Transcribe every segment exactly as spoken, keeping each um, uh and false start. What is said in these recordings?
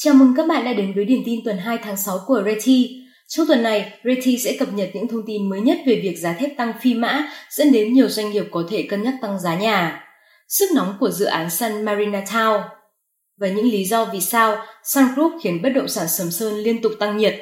Chào mừng các bạn đã đến với điểm tin tuần hai tháng sáu của rờ e tê i. Trong tuần này, rờ e tê i sẽ cập nhật những thông tin mới nhất về việc giá thép tăng phi mã dẫn đến nhiều doanh nghiệp có thể cân nhắc tăng giá nhà, sức nóng của dự án Sun Marina Town và những lý do vì sao Sun Group khiến bất động sản Sầm Sơn liên tục tăng nhiệt.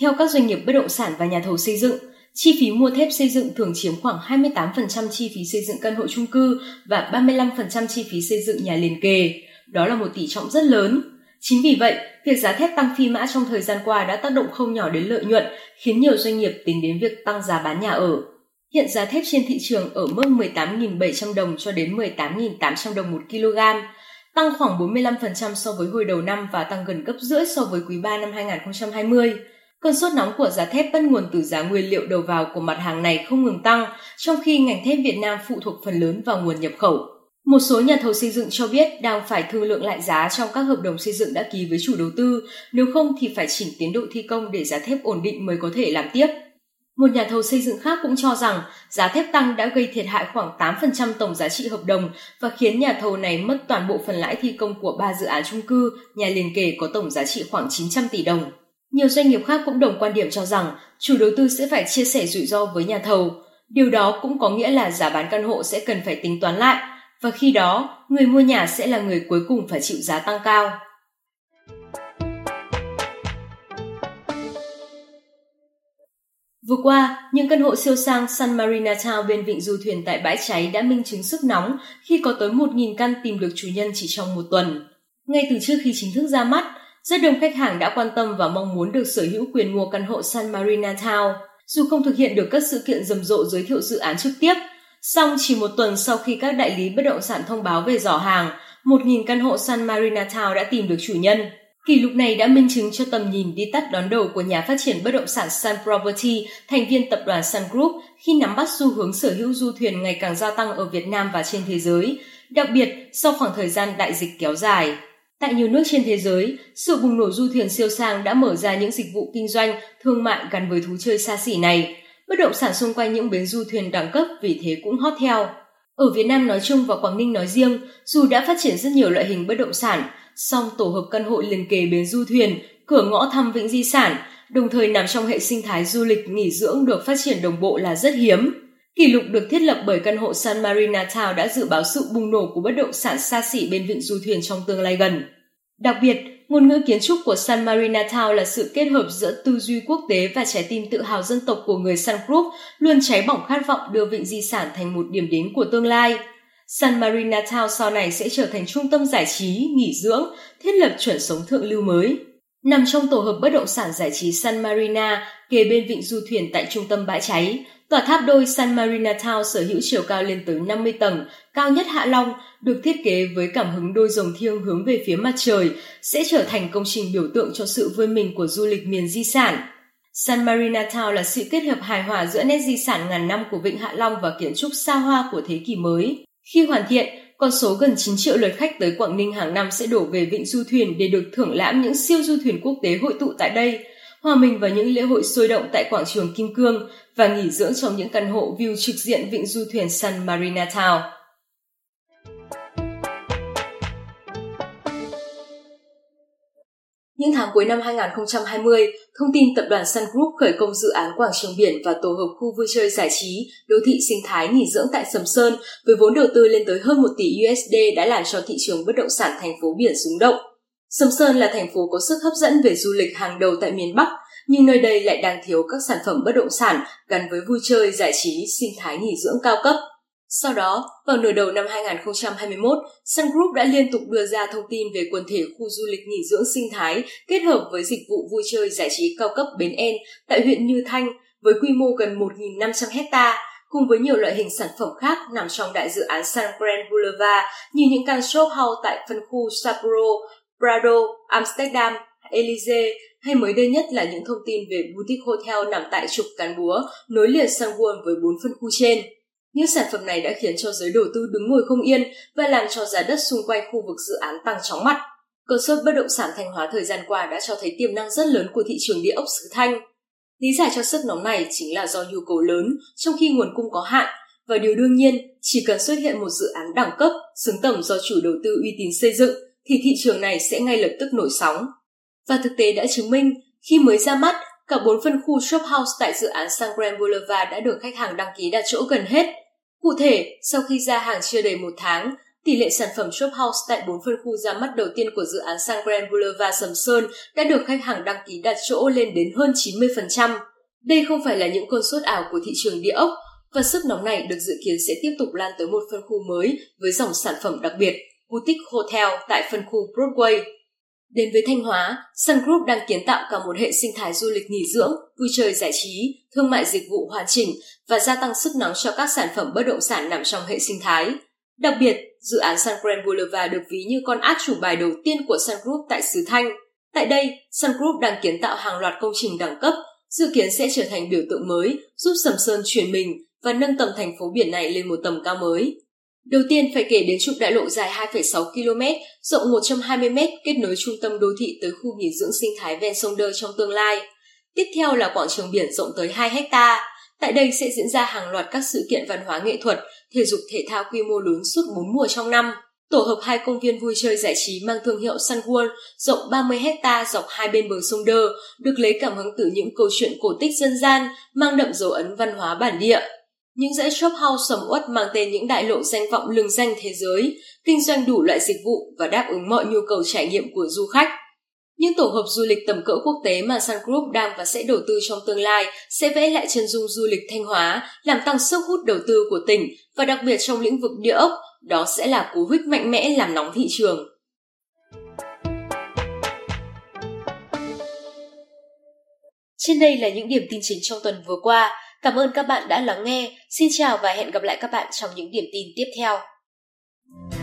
Theo các doanh nghiệp bất động sản và nhà thầu xây dựng, chi phí mua thép xây dựng thường chiếm khoảng hai mươi tám phần trăm chi phí xây dựng căn hộ chung cư và ba mươi lăm phần trăm chi phí xây dựng nhà liền kề. Đó là một tỷ trọng rất lớn. Chính vì vậy, việc giá thép tăng phi mã trong thời gian qua đã tác động không nhỏ đến lợi nhuận, khiến nhiều doanh nghiệp tính đến việc tăng giá bán nhà ở. Hiện giá thép trên thị trường ở mức mười tám nghìn bảy trăm đồng cho đến mười tám nghìn tám trăm đồng một kg, tăng khoảng bốn mươi lăm phần trăm so với hồi đầu năm và tăng gần gấp rưỡi so với quý ba năm hai nghìn không trăm hai mươi. Cơn sốt nóng của giá thép bắt nguồn từ giá nguyên liệu đầu vào của mặt hàng này không ngừng tăng, trong khi ngành thép Việt Nam phụ thuộc phần lớn vào nguồn nhập khẩu. Một số nhà thầu xây dựng cho biết đang phải thương lượng lại giá trong các hợp đồng xây dựng đã ký với chủ đầu tư, nếu không thì phải chỉnh tiến độ thi công để giá thép ổn định mới có thể làm tiếp. Một nhà thầu xây dựng khác cũng cho rằng giá thép tăng đã gây thiệt hại khoảng tám phần trăm tổng giá trị hợp đồng và khiến nhà thầu này mất toàn bộ phần lãi thi công của ba dự án chung cư, nhà liền kề có tổng giá trị khoảng chín trăm tỷ đồng. Nhiều doanh nghiệp khác cũng đồng quan điểm cho rằng chủ đầu tư sẽ phải chia sẻ rủi ro với nhà thầu. Điều đó cũng có nghĩa là giá bán căn hộ sẽ cần phải tính toán lại, và khi đó, người mua nhà sẽ là người cuối cùng phải chịu giá tăng cao. Vừa qua, những căn hộ siêu sang Sun Marina Town bên vịnh du thuyền tại Bãi Cháy đã minh chứng sức nóng khi có tới một nghìn căn tìm được chủ nhân chỉ trong một tuần. Ngay từ trước khi chính thức ra mắt, rất đông khách hàng đã quan tâm và mong muốn được sở hữu quyền mua căn hộ Sun Marina Town. Dù không thực hiện được các sự kiện rầm rộ giới thiệu dự án trực tiếp, song chỉ một tuần sau khi các đại lý bất động sản thông báo về giỏ hàng, một nghìn căn hộ Sun Marina Town đã tìm được chủ nhân. Kỷ lục này đã minh chứng cho tầm nhìn đi tắt đón đầu của nhà phát triển bất động sản Sun Property, thành viên tập đoàn Sun Group, khi nắm bắt xu hướng sở hữu du thuyền ngày càng gia tăng ở Việt Nam và trên thế giới, đặc biệt sau khoảng thời gian đại dịch kéo dài. Tại nhiều nước trên thế giới, sự bùng nổ du thuyền siêu sang đã mở ra những dịch vụ kinh doanh, thương mại gắn với thú chơi xa xỉ này. Bất động sản xung quanh những bến du thuyền đẳng cấp vì thế cũng hot theo. Ở Việt Nam nói chung và Quảng Ninh nói riêng, dù đã phát triển rất nhiều loại hình bất động sản, song tổ hợp căn hộ liền kề bến du thuyền, cửa ngõ thăm vĩnh di sản, đồng thời nằm trong hệ sinh thái du lịch nghỉ dưỡng được phát triển đồng bộ là rất hiếm. Kỷ lục được thiết lập bởi căn hộ Sun Marina Town đã dự báo sự bùng nổ của bất động sản xa xỉ bên vịnh du thuyền trong tương lai gần. Đặc biệt, ngôn ngữ kiến trúc của Sun Marina Town là sự kết hợp giữa tư duy quốc tế và trái tim tự hào dân tộc của người Sun Group luôn cháy bỏng khát vọng đưa vịnh di sản thành một điểm đến của tương lai. Sun Marina Town sau này sẽ trở thành trung tâm giải trí, nghỉ dưỡng, thiết lập chuẩn sống thượng lưu mới. Nằm trong tổ hợp bất động sản giải trí Sun Marina kề bên vịnh du thuyền tại trung tâm Bãi Cháy, tòa tháp đôi Sun Marina Town sở hữu chiều cao lên tới năm mươi tầng, cao nhất Hạ Long, được thiết kế với cảm hứng đôi rồng thiêng hướng về phía mặt trời, sẽ trở thành công trình biểu tượng cho sự vươn mình của du lịch miền di sản. Sun Marina Town là sự kết hợp hài hòa giữa nét di sản ngàn năm của Vịnh Hạ Long và kiến trúc xa hoa của thế kỷ mới. Khi hoàn thiện, con số gần chín triệu lượt khách tới Quảng Ninh hàng năm sẽ đổ về Vịnh Du Thuyền để được thưởng lãm những siêu du thuyền quốc tế hội tụ tại đây, hòa mình vào những lễ hội sôi động tại quảng trường Kim Cương và nghỉ dưỡng trong những căn hộ view trực diện vịnh du thuyền Sun Marina Town. Những tháng cuối năm hai nghìn không trăm hai mươi, thông tin tập đoàn Sun Group khởi công dự án Quảng Trường Biển và tổ hợp khu vui chơi giải trí, đô thị sinh thái nghỉ dưỡng tại Sầm Sơn với vốn đầu tư lên tới hơn một tỷ đô la đã làm cho thị trường bất động sản thành phố biển rung động. Sầm Sơn là thành phố có sức hấp dẫn về du lịch hàng đầu tại miền Bắc, nhưng nơi đây lại đang thiếu các sản phẩm bất động sản gắn với vui chơi, giải trí, sinh thái nghỉ dưỡng cao cấp. Sau đó, vào nửa đầu năm hai nghìn không trăm hai mươi mốt, Sun Group đã liên tục đưa ra thông tin về quần thể khu du lịch nghỉ dưỡng sinh thái kết hợp với dịch vụ vui chơi giải trí cao cấp Bến En tại huyện Như Thanh với quy mô gần một nghìn năm trăm hectare, cùng với nhiều loại hình sản phẩm khác nằm trong đại dự án Sun Grand Boulevard như những căn shop house tại phân khu Sapro, Prado, Amsterdam, Elysée, hay mới đây nhất là những thông tin về boutique hotel nằm tại trục Cán Búa nối liền Sun World với bốn phân khu trên. Những sản phẩm này đã khiến cho giới đầu tư đứng ngồi không yên và làm cho giá đất xung quanh khu vực dự án tăng chóng mặt. Cơn sốt bất động sản Thanh Hóa thời gian qua đã cho thấy tiềm năng rất lớn của thị trường địa ốc xứ Thanh. Lý giải cho sức nóng này chính là do nhu cầu lớn, trong khi nguồn cung có hạn, Và điều đương nhiên, chỉ cần xuất hiện một dự án đẳng cấp, xứng tầm do chủ đầu tư uy tín xây dựng, thì thị trường này sẽ ngay lập tức nổi sóng. Và thực tế đã chứng minh, khi mới ra mắt, cả bốn phân khu shop house tại dự án Sun Grand Boulevard đã được khách hàng đăng ký đặt chỗ gần hết. Cụ thể, sau khi ra hàng chưa đầy một tháng, tỷ lệ sản phẩm shop house tại bốn phân khu ra mắt đầu tiên của dự án Sun Grand Boulevard Sầm Sơn đã được khách hàng đăng ký đặt chỗ lên đến hơn chín mươi phần trăm. Đây không phải là những cơn sốt ảo của thị trường địa ốc, và sức nóng này được dự kiến sẽ tiếp tục lan tới một phân khu mới với dòng sản phẩm đặc biệt, Boutique Hotel tại phân khu Broadway. Đến với Thanh Hóa, Sun Group đang kiến tạo cả một hệ sinh thái du lịch nghỉ dưỡng, vui chơi giải trí, thương mại dịch vụ hoàn chỉnh và gia tăng sức nóng cho các sản phẩm bất động sản nằm trong hệ sinh thái. Đặc biệt, dự án Sun Grand Boulevard được ví như con át chủ bài đầu tiên của Sun Group tại xứ Thanh. Tại đây, Sun Group đang kiến tạo hàng loạt công trình đẳng cấp, dự kiến sẽ trở thành biểu tượng mới, giúp Sầm Sơn chuyển mình và nâng tầm thành phố biển này lên một tầm cao mới. Đầu tiên phải kể đến trục đại lộ dài hai phẩy sáu ki lô mét, rộng một trăm hai mươi mét kết nối trung tâm đô thị tới khu nghỉ dưỡng sinh thái ven sông Đơ trong tương lai. Tiếp theo là quảng trường biển rộng tới hai héc ta. Tại đây sẽ diễn ra hàng loạt các sự kiện văn hóa nghệ thuật, thể dục thể thao quy mô lớn suốt bốn mùa trong năm. Tổ hợp hai công viên vui chơi giải trí mang thương hiệu Sun World rộng ba mươi héc ta dọc hai bên bờ sông Đơ, được lấy cảm hứng từ những câu chuyện cổ tích dân gian, mang đậm dấu ấn văn hóa bản địa. Những dãy shop house sầm uất mang tên những đại lộ danh vọng lừng danh thế giới, kinh doanh đủ loại dịch vụ và đáp ứng mọi nhu cầu trải nghiệm của du khách. Những tổ hợp du lịch tầm cỡ quốc tế mà Sun Group đang và sẽ đầu tư trong tương lai sẽ vẽ lại chân dung du lịch Thanh Hóa, làm tăng sức hút đầu tư của tỉnh và đặc biệt trong lĩnh vực địa ốc, đó sẽ là cú hích mạnh mẽ làm nóng thị trường. Trên đây là những điểm tin chính trong tuần vừa qua. Cảm ơn các bạn đã lắng nghe. Xin chào và hẹn gặp lại các bạn trong những điểm tin tiếp theo.